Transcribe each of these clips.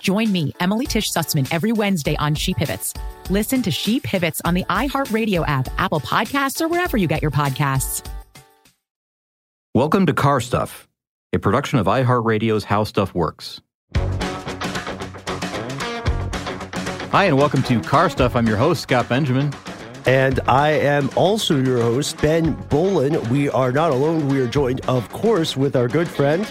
Join me, Emily Tish Sussman, every Wednesday on She Pivots. Listen to She Pivots on the iHeartRadio app, Apple Podcasts, or wherever you get your podcasts. Welcome to Car Stuff, a production of iHeartRadio's How Stuff Works. Hi, and welcome to Car Stuff. I'm your host, Scott Benjamin. And I am also your host, Ben Bolin. We are not alone. We are joined, of course, with our good friend,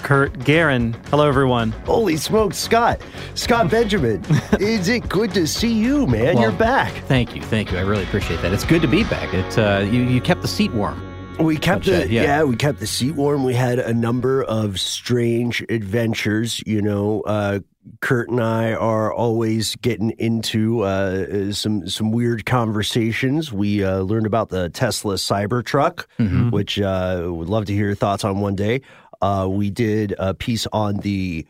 Kurt Guerin. Hello, everyone. Holy smokes, Scott. Scott Benjamin, is it good to see you, man? Well, you're back. Thank you. I really appreciate that. It's good to be back. You kept the seat warm. We kept the seat warm. We had a number of strange adventures. You know, Kurt and I are always getting into some weird conversations. We learned about the Tesla Cybertruck, which would love to hear your thoughts on one day. We did a piece on the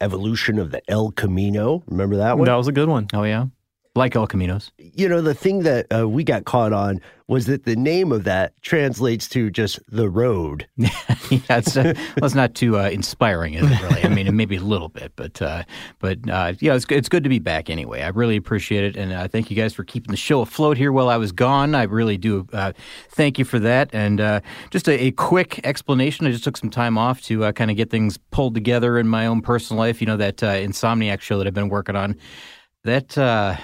evolution of the El Camino. Remember that one? That was a good one. Oh, yeah. Like El Caminos. You know, the thing that we got caught on was that the name of that translates to just the road. It's not too inspiring, is it, really? I mean, maybe a little bit, but yeah, it's good to be back anyway. I really appreciate it, and thank you guys for keeping the show afloat here while I was gone. I really do thank you for that, and just a quick explanation. I just took some time off to kind of get things pulled together in my own personal life. You know, that Insomniac show that I've been working on, that...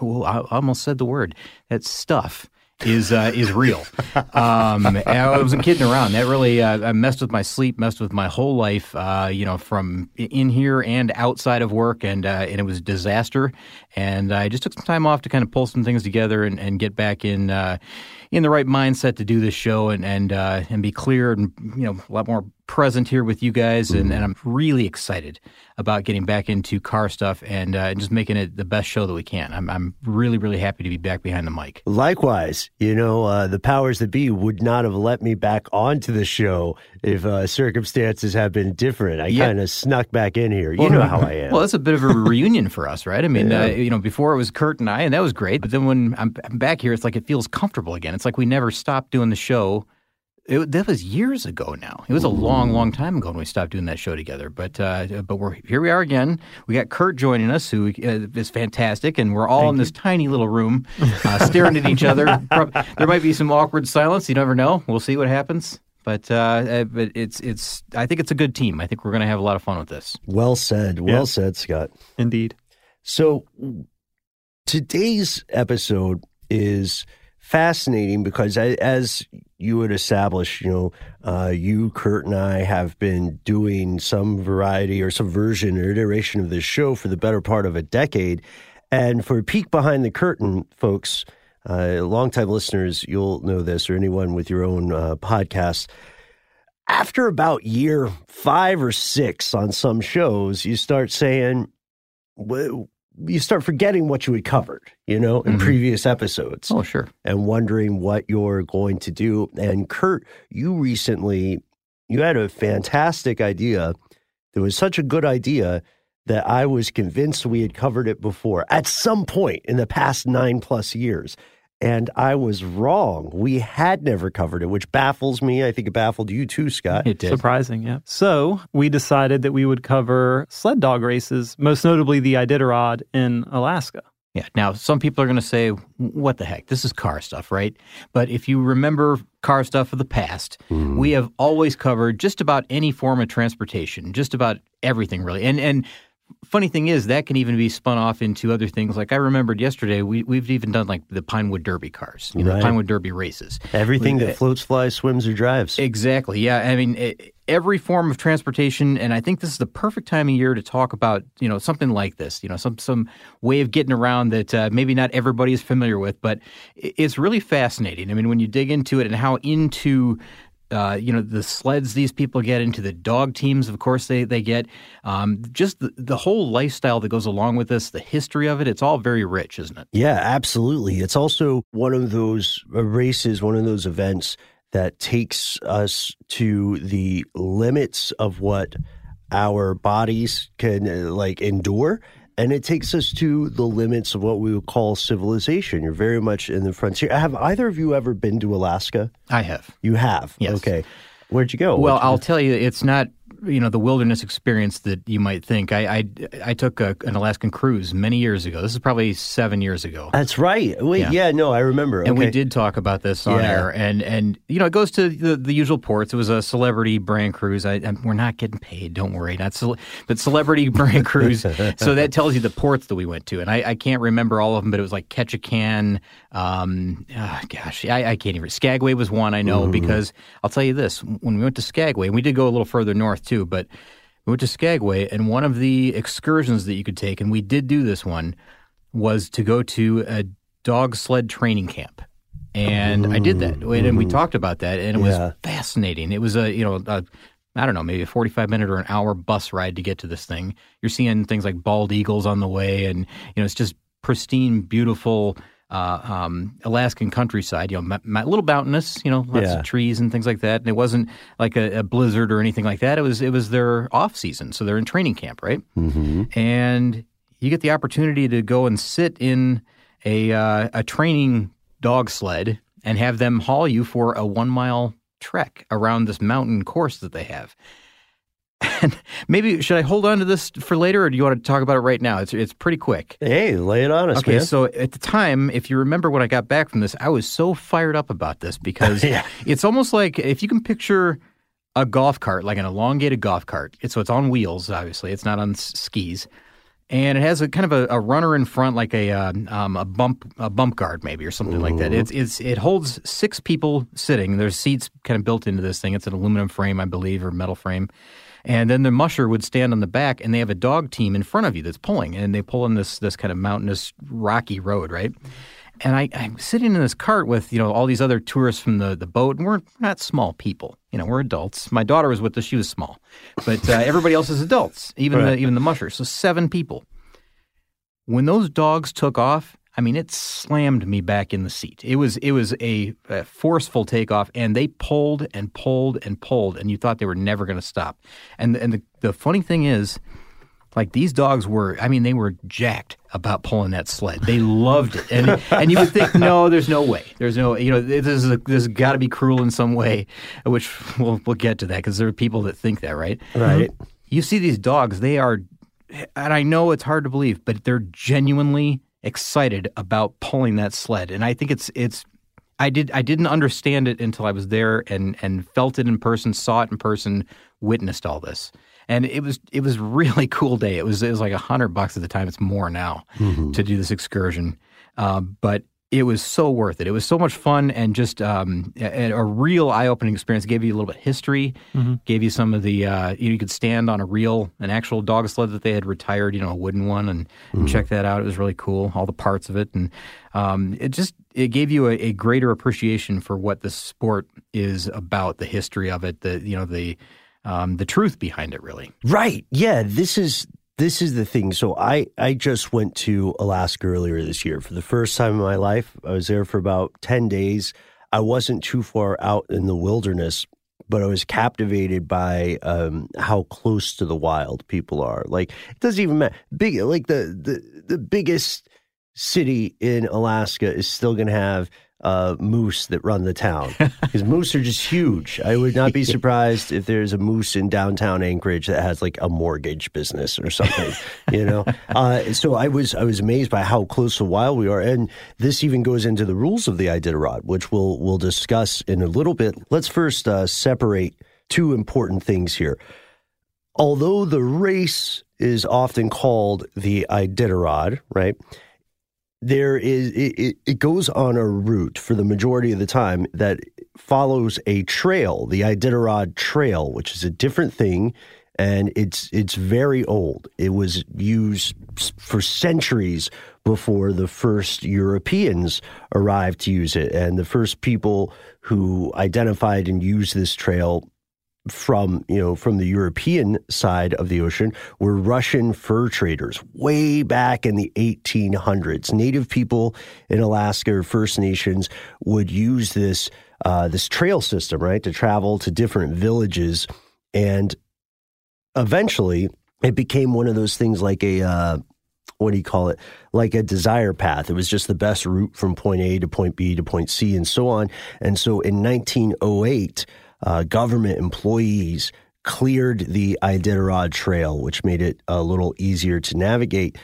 I almost said the word. That stuff is real. I wasn't kidding around. That really I messed with my sleep, messed with my whole life, from in here and outside of work, and it was a disaster. And I just took some time off to kind of pull some things together and get back in the right mindset to do this show and be clear and, you know, a lot more present here with you guys, and I'm really excited about getting back into Car Stuff and just making it the best show that we can. I'm really, really happy to be back behind the mic. Likewise, you know, the powers that be would not have let me back onto the show if circumstances had been different. I kind of snuck back in here. You know how I am. Well, that's a bit of a reunion for us, right? I mean, before it was Kurt and I, and that was great. But then when I'm back here, it's like it feels comfortable again. It's like we never stopped doing the show. That was years ago now. It was a long, long time ago when we stopped doing that show together. But here we are again. We got Kurt joining us, who is fantastic, and we're all in this tiny little room staring at each other. There might be some awkward silence. You never know. We'll see what happens. But it's. I think it's a good team. I think we're going to have a lot of fun with this. Well said. Well said, Scott. Indeed. So today's episode is fascinating because as you would establish, you know, you, Kurt, and I have been doing some variety or some version or iteration of this show for the better part of a decade. And for a peek behind the curtain, folks, longtime listeners, you'll know this, or anyone with your own podcast. After about year 5 or 6 on some shows, you start saying, you start forgetting what you had covered, you know, in previous episodes. Oh, sure. And wondering what you're going to do. And Kurt, you had a fantastic idea. It was such a good idea that I was convinced we had covered it before at some point in the past 9+ years. And I was wrong. We had never covered it, which baffles me. I think it baffled you too, Scott. It did. Surprising, yeah. So we decided that we would cover sled dog races, most notably the Iditarod in Alaska. Yeah. Now, some people are going to say, what the heck? This is car stuff, right? But if you remember car stuff of the past, we have always covered just about any form of transportation, just about everything, really. And funny thing is, that can even be spun off into other things. Like I remembered yesterday, we've even done like the Pinewood Derby cars, you know, the Pinewood Derby races. Everything that floats, flies, swims, or drives. Exactly, yeah. I mean, every form of transportation, and I think this is the perfect time of year to talk about, you know, something like this, you know, some way of getting around that maybe not everybody is familiar with, but it's really fascinating. I mean, when you dig into it and how into... you know, the sleds these people get into, the dog teams, of course, they get. Just the whole lifestyle that goes along with this, the history of it, it's all very rich, isn't it? Yeah, absolutely. It's also one of those races, one of those events that takes us to the limits of what our bodies can, like, endure. And it takes us to the limits of what we would call civilization. You're very much in the frontier. Have either of you ever been to Alaska? I have. You have? Yes. Okay. Where'd you go? Well, I'll tell you, it's not, you know, the wilderness experience that you might think. I took an Alaskan cruise many years ago. This is probably 7 years ago. That's right. Wait, yeah no, I remember. Okay. And we did talk about this on air. And you know, it goes to the usual ports. It was a celebrity brand cruise. We're not getting paid, don't worry. But celebrity brand cruise. So that tells you the ports that we went to. And I can't remember all of them, but it was like Ketchikan. I can't even. Skagway was one I know because I'll tell you this. When we went to Skagway, we did go a little further north too, but we went to Skagway, and one of the excursions that you could take, and we did do this one, was to go to a dog sled training camp. And I did that, and we talked about that, and it was fascinating. It was I don't know, maybe a 45-minute or an hour bus ride to get to this thing. You're seeing things like bald eagles on the way, and you know, it's just pristine, beautiful Alaskan countryside, you know, a little mountainous, you know, lots of trees and things like that. And it wasn't like a blizzard or anything like that. It was their off season, so they're in training camp, right? Mm-hmm. And you get the opportunity to go and sit in a training dog sled and have them haul you for a 1 mile trek around this mountain course that they have. And maybe, should I hold on to this for later, or do you want to talk about it right now? It's pretty quick. Hey, lay it on us, man. Okay, so at the time, if you remember when I got back from this, I was so fired up about this because it's almost like, if you can picture a golf cart, like an elongated golf cart, it's on wheels, obviously. It's not on skis. And it has a kind of a runner in front, like a bump guard maybe, or something like that. It holds six people sitting. There's seats kind of built into this thing. It's an aluminum frame, I believe, or metal frame. And then the musher would stand on the back, and they have a dog team in front of you that's pulling. And they pull on this kind of mountainous, rocky road, right? And I'm sitting in this cart with, you know, all these other tourists from the boat, and we're not small people. You know, we're adults. My daughter was with us. She was small. But everybody else is adults, even the musher. So 7 people. When those dogs took off, I mean, it slammed me back in the seat. It was a forceful takeoff, and they pulled and pulled and pulled, and you thought they were never going to stop. And the funny thing is, like, these dogs were, I mean, they were jacked about pulling that sled. They loved it. And you would think, no, there's no way. There's no, you know, this has got to be cruel in some way, which we'll get to that, because there are people that think that, right? Right. You see these dogs, they are, and I know it's hard to believe, but they're genuinely excited about pulling that sled. And I think I didn't understand it until I was there and felt it in person, saw it in person, witnessed all this. And it was really cool day. It was like $100 at the time. It's more now to do this excursion. But it was so worth it. It was so much fun, and just a real eye-opening experience. It gave you a little bit of history, gave you some of the you could stand on an actual dog sled that they had retired, you know, a wooden one, and check that out. It was really cool, all the parts of it. And it gave you a greater appreciation for what this sport is about, the history of it, the truth behind it, really. Right, yeah, This is the thing. So I just went to Alaska earlier this year for the first time in my life. I was there for about 10 days. I wasn't too far out in the wilderness, but I was captivated by how close to the wild people are. Like, it doesn't even matter. Big, like the biggest city in Alaska is still going to have moose that run the town, because moose are just huge. I would not be surprised if there's a moose in downtown Anchorage that has like a mortgage business or something, you know? So I was amazed by how close to wild we are. And this even goes into the rules of the Iditarod, which we'll discuss in a little bit. Let's first separate two important things here. Although the race is often called the Iditarod, right? It goes on a route for the majority of the time that follows a trail, the Iditarod Trail, which is a different thing, and it's very old. It was used for centuries before the first Europeans arrived to use it, and the first people who identified and used this trail from the European side of the ocean were Russian fur traders way back in the 1800s. Native people in Alaska or First Nations would use this this trail system, right, to travel to different villages. And eventually it became one of those things like a, like a desire path. It was just the best route from point A to point B to point C and so on. And so in 1908, government employees cleared the Iditarod Trail, which made it a little easier to navigate.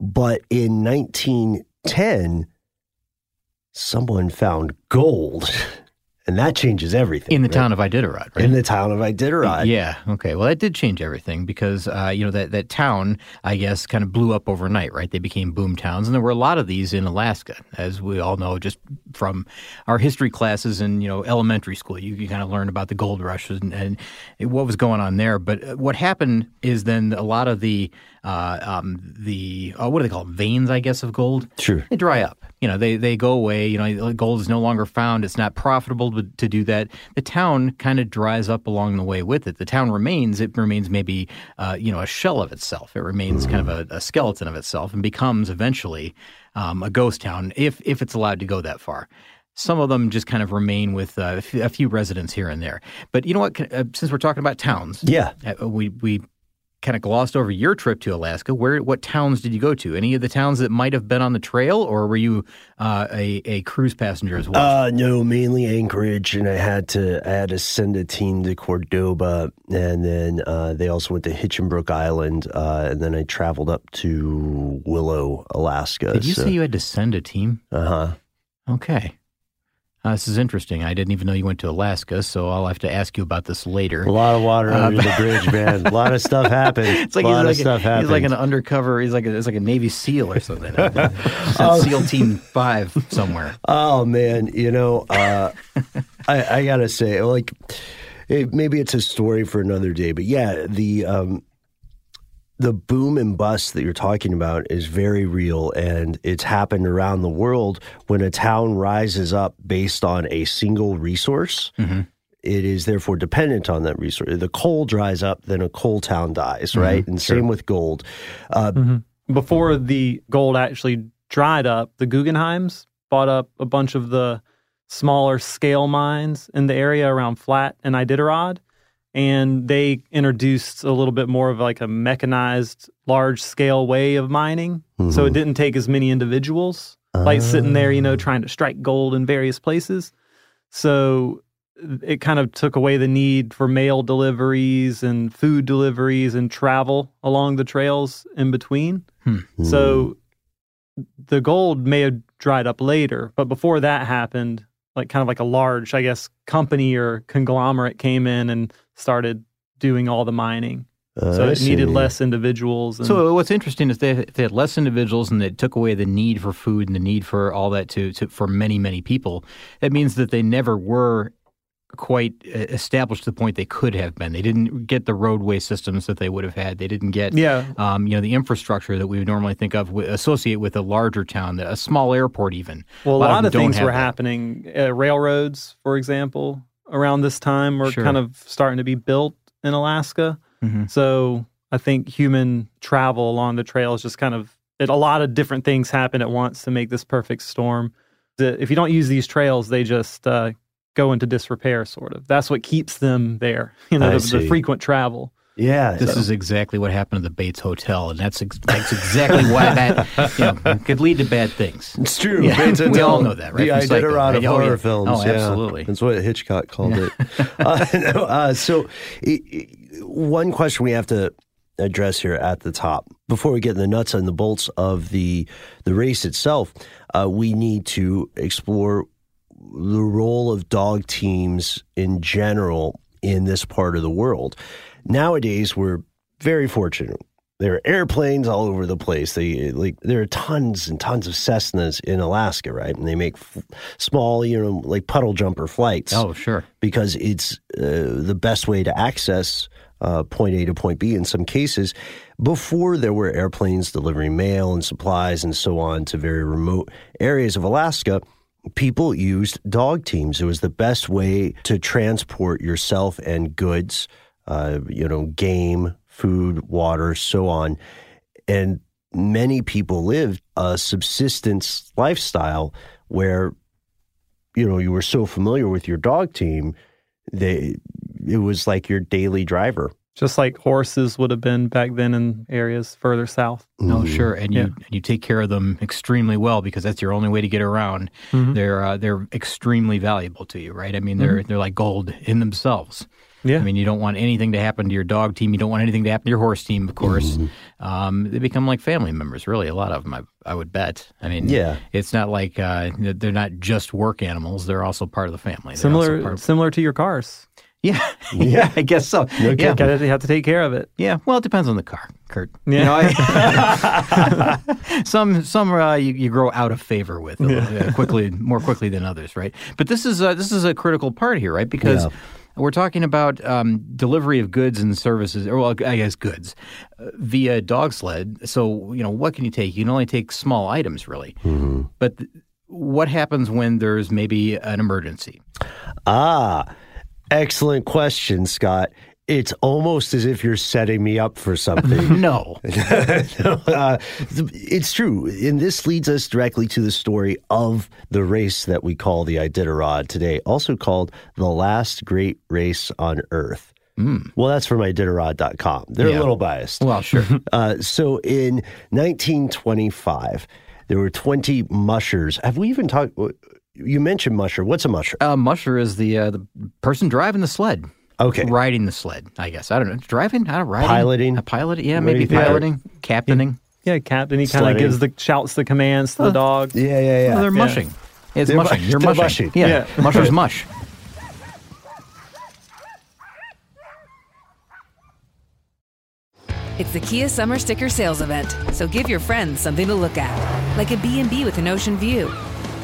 But in 1910, someone found gold, and that changes everything. In the town of Iditarod, right? In the town of Iditarod. Yeah, okay. Well, that did change everything because, that town, I guess, kind of blew up overnight, right? They became boom towns, and there were a lot of these in Alaska, as we all know, just from our history classes in, elementary school. You kind of learn about the gold rush and what was going on there. But what happened is then a lot of the what do they call them? Veins, I guess, of gold? Sure. They dry up. They go away. Gold is no longer found. It's not profitable to do that. The town kind of dries up along the way with it. The town remains. It remains maybe, a shell of itself. It remains kind of a skeleton of itself and becomes eventually a ghost town if it's allowed to go that far. Some of them just kind of remain with a few residents here and there. But you know what? Since we're talking about towns, yeah, we kind of glossed over your trip to Alaska. What towns did you go to? Any of the towns that might have been on the trail, or were you a cruise passenger as well? No, mainly Anchorage, and I had to send a team to Cordoba, and then they also went to Hitchinbrook Island, and then I traveled up to Willow, Alaska. Did you say you had to send a team? Uh-huh. Okay. This is interesting. I didn't even know you went to Alaska, so I'll have to ask you about this later. A lot of water under the bridge, man. A lot of stuff happened. He's like an undercover. He's like a Navy SEAL or something. SEAL Team 5 somewhere. Oh man, I gotta say, maybe it's a story for another day. But yeah, the boom and bust that you're talking about is very real, and it's happened around the world. When a town rises up based on a single resource, mm-hmm. It is therefore dependent on that resource. The coal dries up, then a coal town dies, right? Mm-hmm. And sure. Same with gold. Mm-hmm. Before the gold actually dried up, the Guggenheims bought up a bunch of the smaller scale mines in the area around Flat and Iditarod. And they introduced a little bit more of like a mechanized, large-scale way of mining. Mm-hmm. So it didn't take as many individuals, sitting there, trying to strike gold in various places. So it kind of took away the need for mail deliveries and food deliveries and travel along the trails in between. Mm-hmm. So the gold may have dried up later, but before that happened, a large, company or conglomerate came in and started doing all the mining. So it needed less individuals. So what's interesting is they had less individuals, and it took away the need for food and the need for all that for many, many people. That means that they never were quite established to the point they could have been. They didn't get the roadway systems that they would have had. They didn't get, the infrastructure that we would normally think of, associate with a larger town, a small airport even. Well, a lot of things were happening. Railroads, for example, around this time were kind of starting to be built in Alaska. Mm-hmm. So I think human travel along the trails just a lot of different things happen at once to make this perfect storm. If you don't use these trails, they just go into disrepair, sort of. That's what keeps them there, the frequent travel. Yeah. This is exactly what happened at the Bates Hotel, and that's exactly why that could lead to bad things. It's true. Yeah. Bates Hotel, we all know that, right? The Iditarod of horror films. Oh, absolutely. Yeah. That's what Hitchcock called it. One question we have to address here at the top, before we get in the nuts and the bolts of the race itself, we need to explore the role of dog teams in general in this part of the world. Nowadays, we're very fortunate. There are airplanes all over the place. There are tons and tons of Cessnas in Alaska, right? And they make small, like puddle jumper flights. Oh, sure. Because it's the best way to access point A to point B in some cases. Before there were airplanes delivering mail and supplies and so on to very remote areas of Alaska, people used dog teams. It was the best way to transport yourself and goods, game, food, water, so on. And many people lived a subsistence lifestyle where, you were so familiar with your dog team, it was like your daily driver. Just like horses would have been back then in areas further south. No, sure. And you take care of them extremely well because that's your only way to get around. Mm-hmm. They're extremely valuable to you, right? I mean, they're like gold in themselves. Yeah. I mean, you don't want anything to happen to your dog team. You don't want anything to happen to your horse team, of course. Mm-hmm. They become like family members, really, a lot of them, I would bet. I mean, it's not like they're not just work animals. They're also part of the family. Similar to your cars. Yeah, I guess so. You have to take care of it. Yeah, well, it depends on the car, Kurt. Yeah. Some you grow out of favor with more quickly than others, right? But this is a critical part here, right? Because we're talking about delivery of goods and services, or well, I guess goods, via dog sled. So, what can you take? You can only take small items, really. Mm-hmm. But what happens when there's maybe an emergency? Excellent question, Scott. It's almost as if you're setting me up for something. No, it's true. And this leads us directly to the story of the race that we call the Iditarod today, also called the last great race on Earth. Mm. Well, that's from Iditarod.com. They're a little biased. Well, sure. So in 1925, there were 20 mushers. Have we even talked... You mentioned musher. What's a musher? A musher is the person driving the sled. Okay. Riding the sled, I guess. I don't know. Driving? I don't know. Piloting? A pilot? Yeah, maybe piloting. Yeah. Captaining? Yeah, captain. He kind of gives shouts the commands to the dogs. Yeah. Well, they're mushing. It's mushing. You're mushing. Yeah. Mushers mush. It's the Kia Summer Sticker Sales Event, so give your friends something to look at, like a B&B with an ocean view,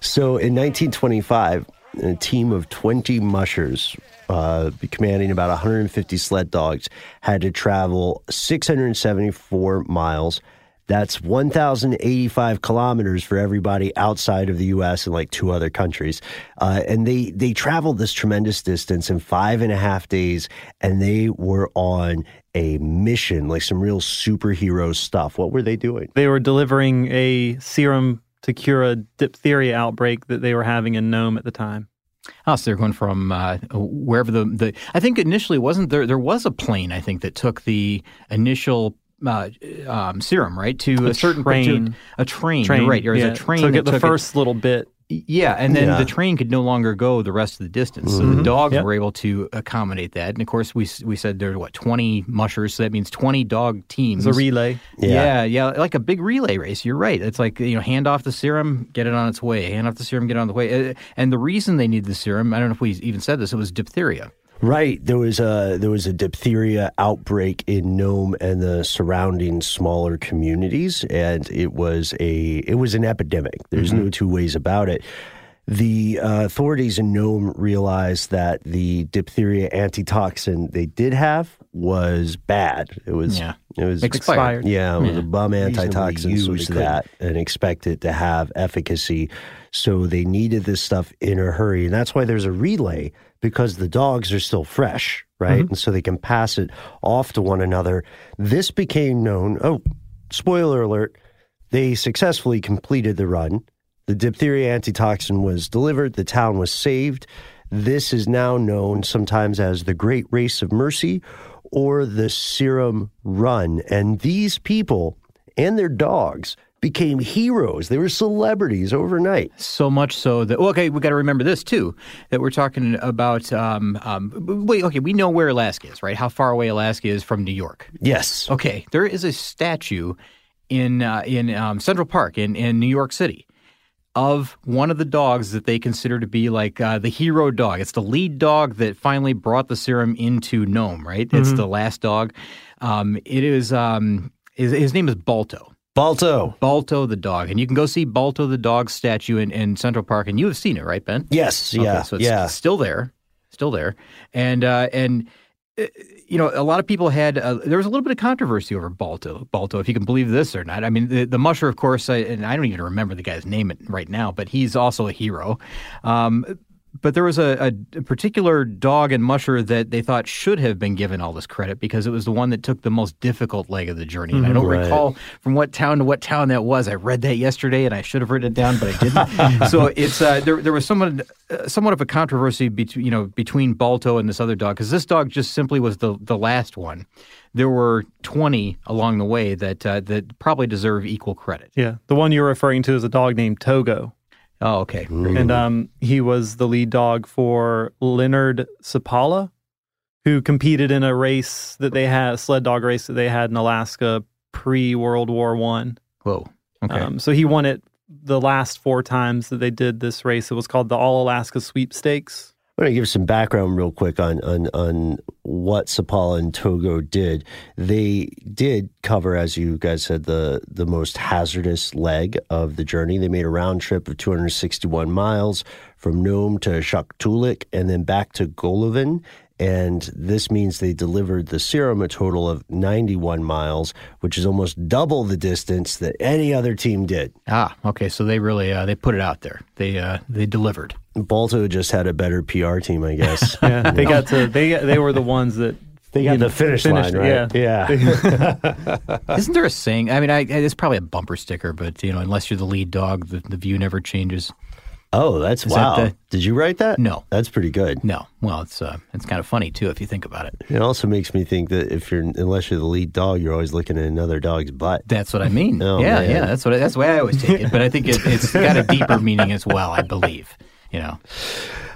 So in 1925, a team of 20 mushers commanding about 150 sled dogs had to travel 674 miles. That's 1,085 kilometers for everybody outside of the U.S. and like two other countries. And they traveled this tremendous distance in 5.5 days, and they were on a mission, like some real superhero stuff. What were they doing? They were delivering a serum to cure a diphtheria outbreak that they were having in Nome at the time. Oh, so they're going from wherever the I think initially wasn't there. There was a plane, I think, that took the initial serum, right, to a certain train. Train. You're right. There was a train that took the first little bit. Yeah, and then the train could no longer go the rest of the distance, so the dogs were able to accommodate that. And of course, we said there were, 20 mushers, so that means 20 dog teams. It's a relay. Yeah, like a big relay race. You're right. It's like, hand off the serum, get it on its way. Hand off the serum, get it on the way. And the reason they needed the serum, I don't know if we even said this, it was diphtheria. Right. There was a diphtheria outbreak in Nome and the surrounding smaller communities, and it was an epidemic. There's no two ways about it. The authorities in Nome realized that the diphtheria antitoxin they did have was bad. It was expired. Yeah, it was a bum antitoxin, used that and expected to have efficacy. So they needed this stuff in a hurry, and that's why there's a relay, because the dogs are still fresh, right? And so they can pass it off to one another. This became known, spoiler alert, they successfully completed the run. The diphtheria antitoxin was delivered. The town was saved. This is now known sometimes as the Great Race of Mercy or the Serum Run. And these people and their dogs became heroes. They were celebrities overnight. So much so that, we got to remember this too, that we're talking about, we know where Alaska is, right? How far away Alaska is from New York. Yes. Okay, there is a statue in Central Park in New York City of one of the dogs that they consider to be like the hero dog. It's the lead dog that finally brought the serum into Nome, right? Mm-hmm. It's the last dog. His name is Balto. Balto the dog. And you can go see Balto the dog's statue in Central Park. And you have seen it, right, Ben? Yes, okay, yeah. So it's still there. And a lot of people had there was a little bit of controversy over Balto, if you can believe this or not. I mean, the musher, of course, and I don't even remember the guy's name right now, but he's also a hero. But there was a particular dog and musher that they thought should have been given all this credit because it was the one that took the most difficult leg of the journey. And I don't recall from what town to what town that was. I read that yesterday, and I should have written it down, but I didn't. So it's there was somewhat of a controversy between Balto and this other dog, because this dog just simply was the last one. There were 20 along the way that probably deserve equal credit. Yeah, the one you're referring to is a dog named Togo. Oh, okay. Ooh. And he was the lead dog for Leonhard Seppala, who competed in a race that they had, a sled dog race that they had in Alaska pre-World War I. Whoa. Okay. So he won it the last 4 times that they did this race. It was called the All Alaska Sweepstakes. I'm going to give some background real quick on what Seppala and Togo did. They did cover, as you guys said, the most hazardous leg of the journey. They made a round trip of 261 miles from Nome to Shaktulik and then back to Golovin. And this means they delivered the serum a total of 91 miles, which is almost double the distance that any other team did. Ah, okay. So they really they put it out there. They delivered. Balto just had a better PR team, I guess. Yeah, they got to. They were the ones that they got the finish line, right? Yeah. Isn't there a saying? I mean, it's probably a bumper sticker, but unless you're the lead dog, the view never changes. Oh, that's wow. Did you write that? No. That's pretty good. No. Well, it's kind of funny, too, if you think about it. It also makes me think that unless you're the lead dog, you're always looking at another dog's butt. That's what I mean. Oh, yeah, man. That's the way I always take it. But I think it's got a deeper meaning as well, I believe. you know.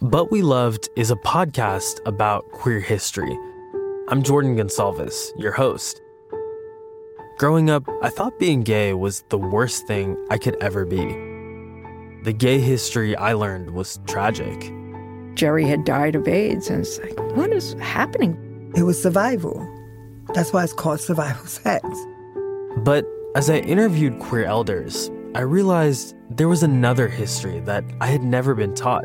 But We Loved is a podcast about queer history. I'm Jordan Gonsalves, your host. Growing up, I thought being gay was the worst thing I could ever be. The gay history I learned was tragic. Jerry had died of AIDS, and it's like, what is happening? It was survival. That's why it's called survival sex. But as I interviewed queer elders, I realized there was another history that I had never been taught,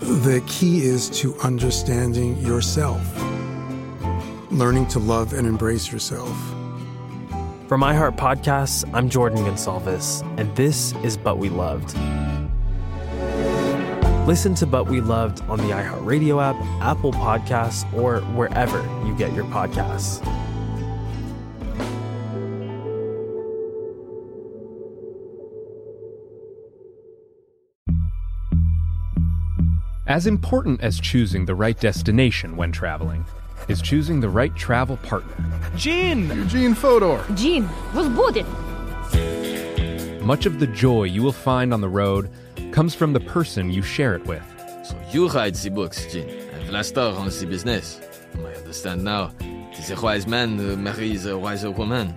The key is to understanding yourself, learning to love and embrace yourself. From iHeart Podcasts, I'm Jordan Gonsalves, and this is But We Loved. Listen to But We Loved on the iHeartRadio app, Apple Podcasts, or wherever you get your podcasts. As important as choosing the right destination when traveling is choosing the right travel partner. Gene! Eugene Fodor! Gene, was booted! Much of the joy you will find on the road comes from the person you share it with. So you write the books, Gene, and Vlastar runs the business. I understand now. It is a wise man who marries a wiser woman.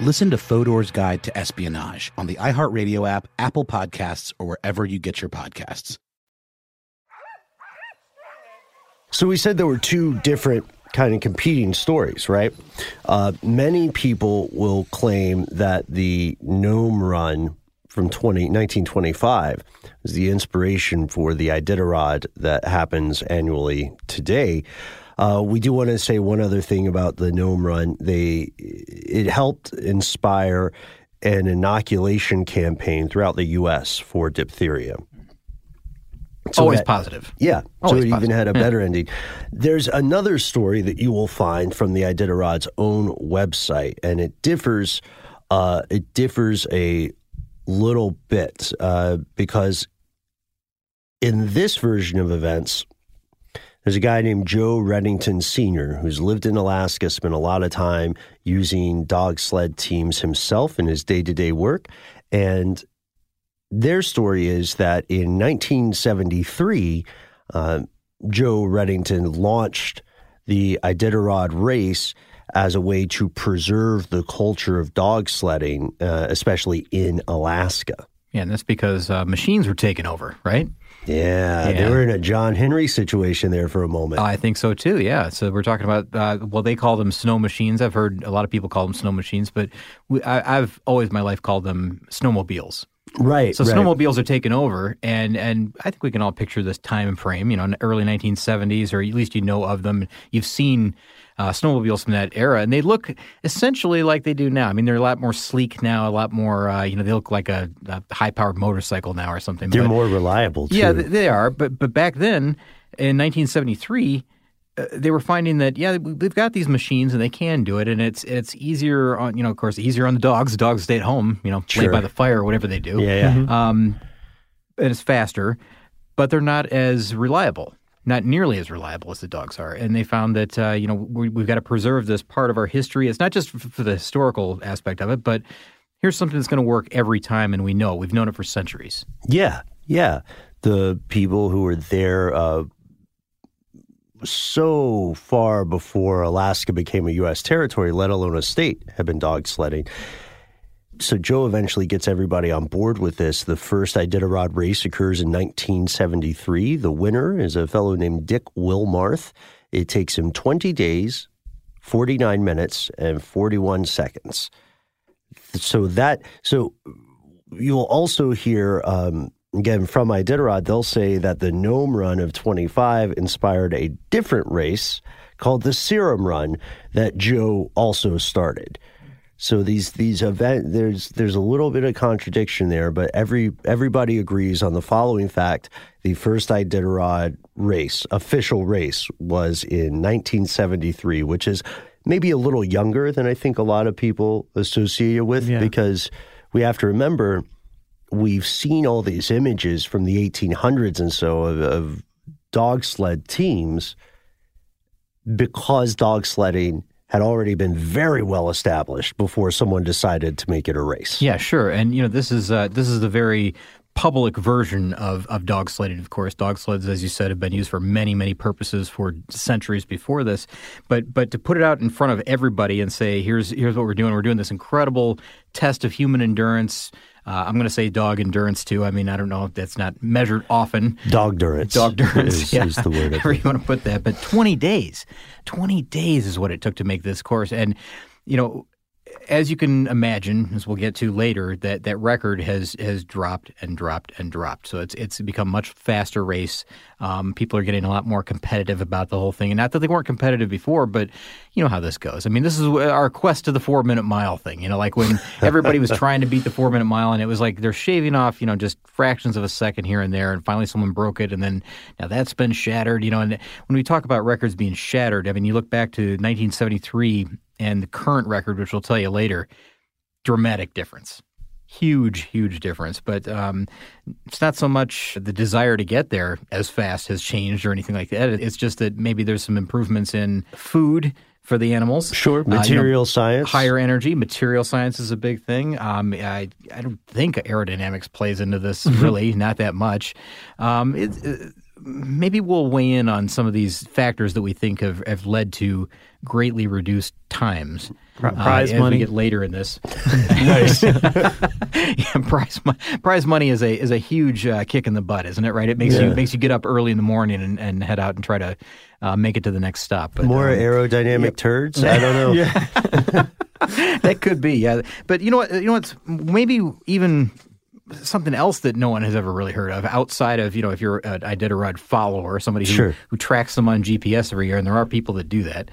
Listen to Fodor's Guide to Espionage on the iHeartRadio app, Apple Podcasts, or wherever you get your podcasts. So we said there were two different kind of competing stories, right? Many people will claim that the Nome run from 1925 is the inspiration for the Iditarod that happens annually today. We do want to say one other thing about the Nome run. It helped inspire an inoculation campaign throughout the U.S. for diphtheria. So always that, positive. Yeah. Always so it positive. Even had a better ending. There's another story that you will find from the Iditarod's own website, and it differs a little bit because in this version of events, there's a guy named Joe Reddington Sr. who's lived in Alaska, spent a lot of time using dog sled teams himself in his day-to-day work, and their story is that in 1973, Joe Reddington launched the Iditarod race as a way to preserve the culture of dog sledding, especially in Alaska. Yeah, and that's because machines were taking over, right? Yeah, they were in a John Henry situation there for a moment. I think so, too, yeah. So we're talking about, well, they call them snow machines. I've heard a lot of people call them snow machines, but I've always in my life called them snowmobiles. Right. So snowmobiles are taking over, and I think we can all picture this time frame, you know, in the early 1970s, or at least you know of them. You've seen snowmobiles from that era, and they look essentially like they do now. I mean, they're a lot more sleek now, a lot more, you know, they look like a high-powered motorcycle now or something. They're more reliable, too. Yeah, they are. But back then, in 1973... they were finding that, yeah, they've got these machines and they can do it, and it's easier on, you know, of course, easier on the dogs. The dogs stay at home, you know, sure, lay by the fire or whatever they do. Yeah. Mm-hmm. And it's faster, but they're not as reliable, not nearly as reliable as the dogs are. And they found that, you know, we've got to preserve this part of our history. It's not just for the historical aspect of it, but here's something that's going to work every time, and we've known it for centuries. Yeah, yeah. The people who were there so far before Alaska became a U.S. territory, let alone a state, had been dog sledding. So Joe eventually gets everybody on board with this. The first Iditarod race occurs in 1973. The winner is a fellow named Dick Wilmarth. It takes him 20 days, 49 minutes, and 41 seconds. So you'll also hear... Again, from Iditarod, they'll say that the Nome Run of 25 inspired a different race called the Serum Run that Joe also started. So these event there's a little bit of contradiction there, but everybody agrees on the following fact: the first Iditarod race, official race, was in 1973, which is maybe a little younger than I think a lot of people associate it with, because we have to remember. We've seen all these images from the 1800s and so of dog sled teams, because dog sledding had already been very well established before someone decided to make it a race. Yeah, sure. And, you know, this is the very public version of dog sledding, of course. Dog sleds, as you said, have been used for many, many purposes for centuries before this. But to put it out in front of everybody and say, here's what we're doing. We're doing this incredible test of human endurance. I'm going to say dog endurance, too. I mean, I don't know if that's not measured often. Dog-durance. Dog-durance is the word. However you want to put that. But 20 days. 20 days is what it took to make this course. And, you know, as you can imagine, as we'll get to later, that record has dropped and dropped and dropped. So it's become a much faster race. People are getting a lot more competitive about the whole thing. And not that they weren't competitive before, but you know how this goes. I mean, this is our quest to the 4-minute mile thing. You know, like when everybody was trying to beat the 4-minute mile, and it was like they're shaving off, you know, just fractions of a second here and there. And finally someone broke it. And then now that's been shattered, you know. And when we talk about records being shattered, I mean, you look back to 1973 and the current record, which we'll tell you later, dramatic difference. Huge, huge difference. But it's not so much the desire to get there as fast has changed or anything like that. It's just that maybe there's some improvements in food, for the animals. Sure. Material science. Higher energy. Material science is a big thing. I don't think aerodynamics plays into this, really, not that much. Maybe we'll weigh in on some of these factors that we think have led to greatly reduced times. Prize money. As we get later in this. Nice. Yeah, prize money is a huge kick in the butt, isn't it, right? It makes you get up early in the morning and head out and try to make it to the next stop. But, more aerodynamic turds? I don't know. That could be, yeah. But you know what? You know what's maybe even something else that no one has ever really heard of outside of, you know, if you're an Iditarod follower, somebody who tracks them on GPS every year, and there are people that do that.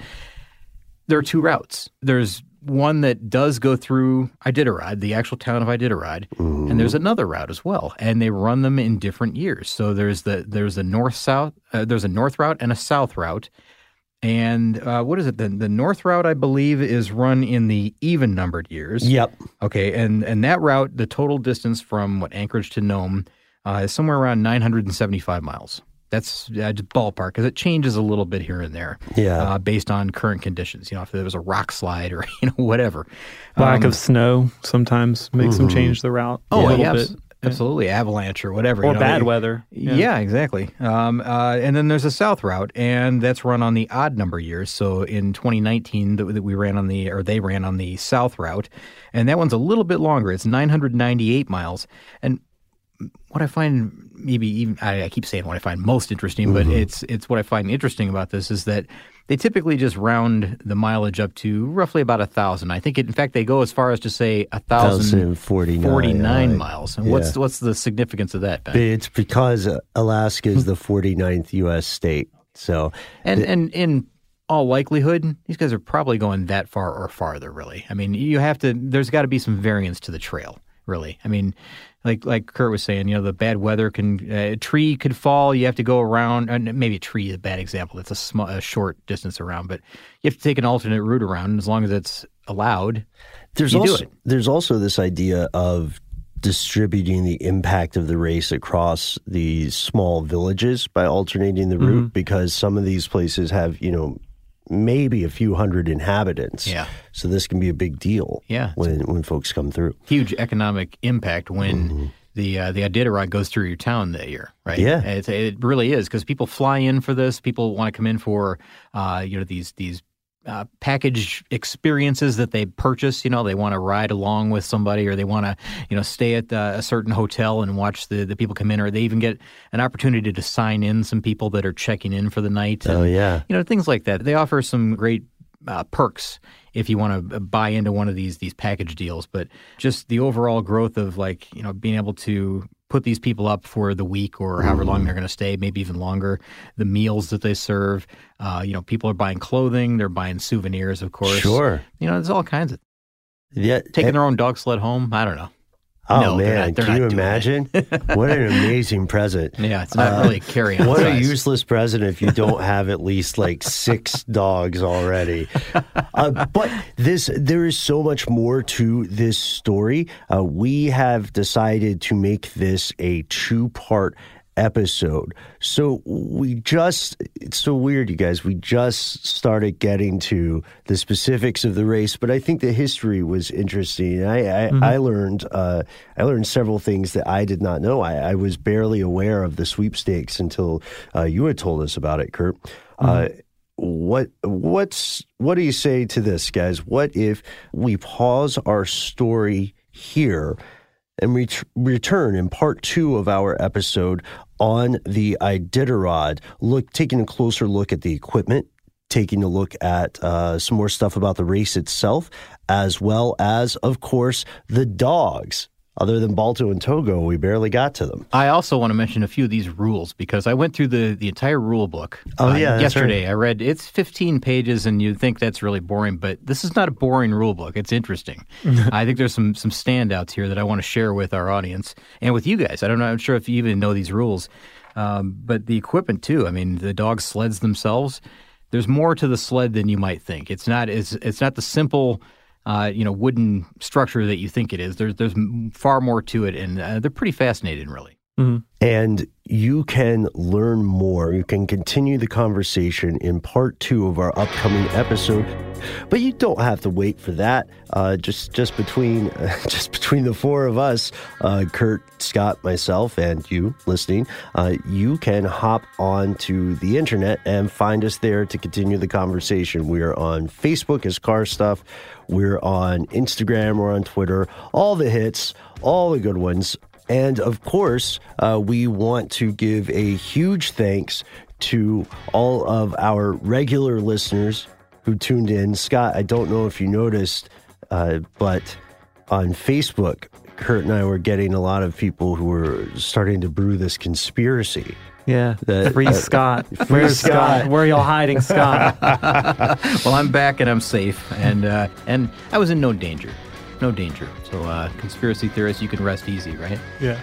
There are two routes. There's one that does go through Iditarod, the actual town of Iditarod, and there's another route as well, and they run them in different years. So there's a north-south, there's a north route and a south route. And what is it then? The north route, I believe, is run in the even-numbered years. Yep. Okay, and that route, the total distance from Anchorage to Nome is somewhere around 975 miles. That's just ballpark, because it changes a little bit here and there based on current conditions. You know, if there was a rock slide or, you know, whatever. Lack of snow sometimes makes them change the route a little bit. Absolutely, avalanche or whatever. Or bad weather. Yeah, exactly. And then there's a south route, and that's run on the odd number years. So in 2019, they ran on the south route, and that one's a little bit longer. It's 998 miles. And what I find I keep saying what I find most interesting, but it's what I find interesting about this is that they typically just round the mileage up to roughly about 1,000. I think, in fact, they go as far as to say 1,049 miles. And what's the significance of that, Ben? It's because Alaska is the 49th U.S. state. So, and in all likelihood, these guys are probably going that far or farther, really. I mean, there's got to be some variance to the trail, really. I mean, like Kurt was saying, you know, the bad weather a tree could fall. You have to go around, and maybe a tree is a bad example. It's a short distance around, but you have to take an alternate route around, and as long as it's allowed, There's also this idea of distributing the impact of the race across these small villages by alternating the route, because some of these places have, you know, maybe a few hundred inhabitants. Yeah. So this can be a big deal when folks come through. Huge economic impact when the Iditarod goes through your town that year, right? Yeah. It really is, because people fly in for this. People want to come in for these package experiences that they purchase. You know, they want to ride along with somebody, or they want to, you know, stay at a certain hotel and watch the people come in, or they even get an opportunity to sign in some people that are checking in for the night. And, you know, things like that. They offer some great perks if you want to buy into one of these package deals. But just the overall growth of, like, you know, being able to put these people up for the week or however long they're going to stay, maybe even longer, the meals that they serve. You know, people are buying clothing. They're buying souvenirs, of course. Sure. You know, there's all kinds of taking their own dog sled home. I don't know. Oh, no, man. Can you imagine? What an amazing present. Yeah, it's not really carry-on. What a useless present if you don't have at least like 6 dogs already. But there is so much more to this story. We have decided to make this a 2-part episode. So it's so weird, you guys. We just started getting to the specifics of the race, but I think the history was interesting. I learned several things that I did not know. I was barely aware of the sweepstakes until you had told us about it, Kurt. What do you say to this, guys? What if we pause our story here and return in part 2 of our episode on the Iditarod, taking a closer look at the equipment, taking a look at some more stuff about the race itself, as well as, of course, the dogs. Other than Balto and Togo, we barely got to them. I also want to mention a few of these rules, because I went through the entire rule book yesterday. Right. I read, it's 15 pages, and you'd think that's really boring, but this is not a boring rule book. It's interesting. I think there's some standouts here that I want to share with our audience and with you guys. I don't know. I'm sure if you even know these rules, but the equipment too. I mean, the dog sleds themselves. There's more to the sled than you might think. It's not the simple wooden structure that you think it is. There's far more to it, and they're pretty fascinating, really. Mm-hmm. And you can learn more. You can continue the conversation in part two of our upcoming episode. But you don't have to wait for that. Just between the four of us, Kurt, Scott, myself, and you listening, you can hop on to the internet and find us there to continue the conversation. We are on Facebook as Car Stuff. We're on Instagram. We're on Twitter. All the hits, all the good ones. And of course, we want to give a huge thanks to all of our regular listeners who tuned in. Scott, I don't know if you noticed, but on Facebook, Kurt and I were getting a lot of people who were starting to brew this conspiracy. Yeah, free Scott. Where's Scott? Where are y'all hiding, Scott? Well, I'm back and I'm safe, and I was in no danger. No danger. So conspiracy theorists, you can rest easy, right? Yeah.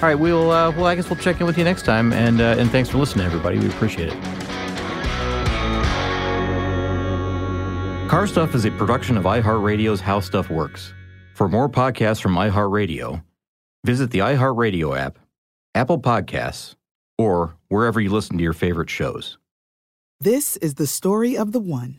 All right, well, I guess we'll check in with you next time, and thanks for listening, everybody. We appreciate it. Car Stuff is a production of iHeartRadio's How Stuff Works. For more podcasts from iHeartRadio, visit the iHeartRadio app, Apple Podcasts, or wherever you listen to your favorite shows. This is the story of the one.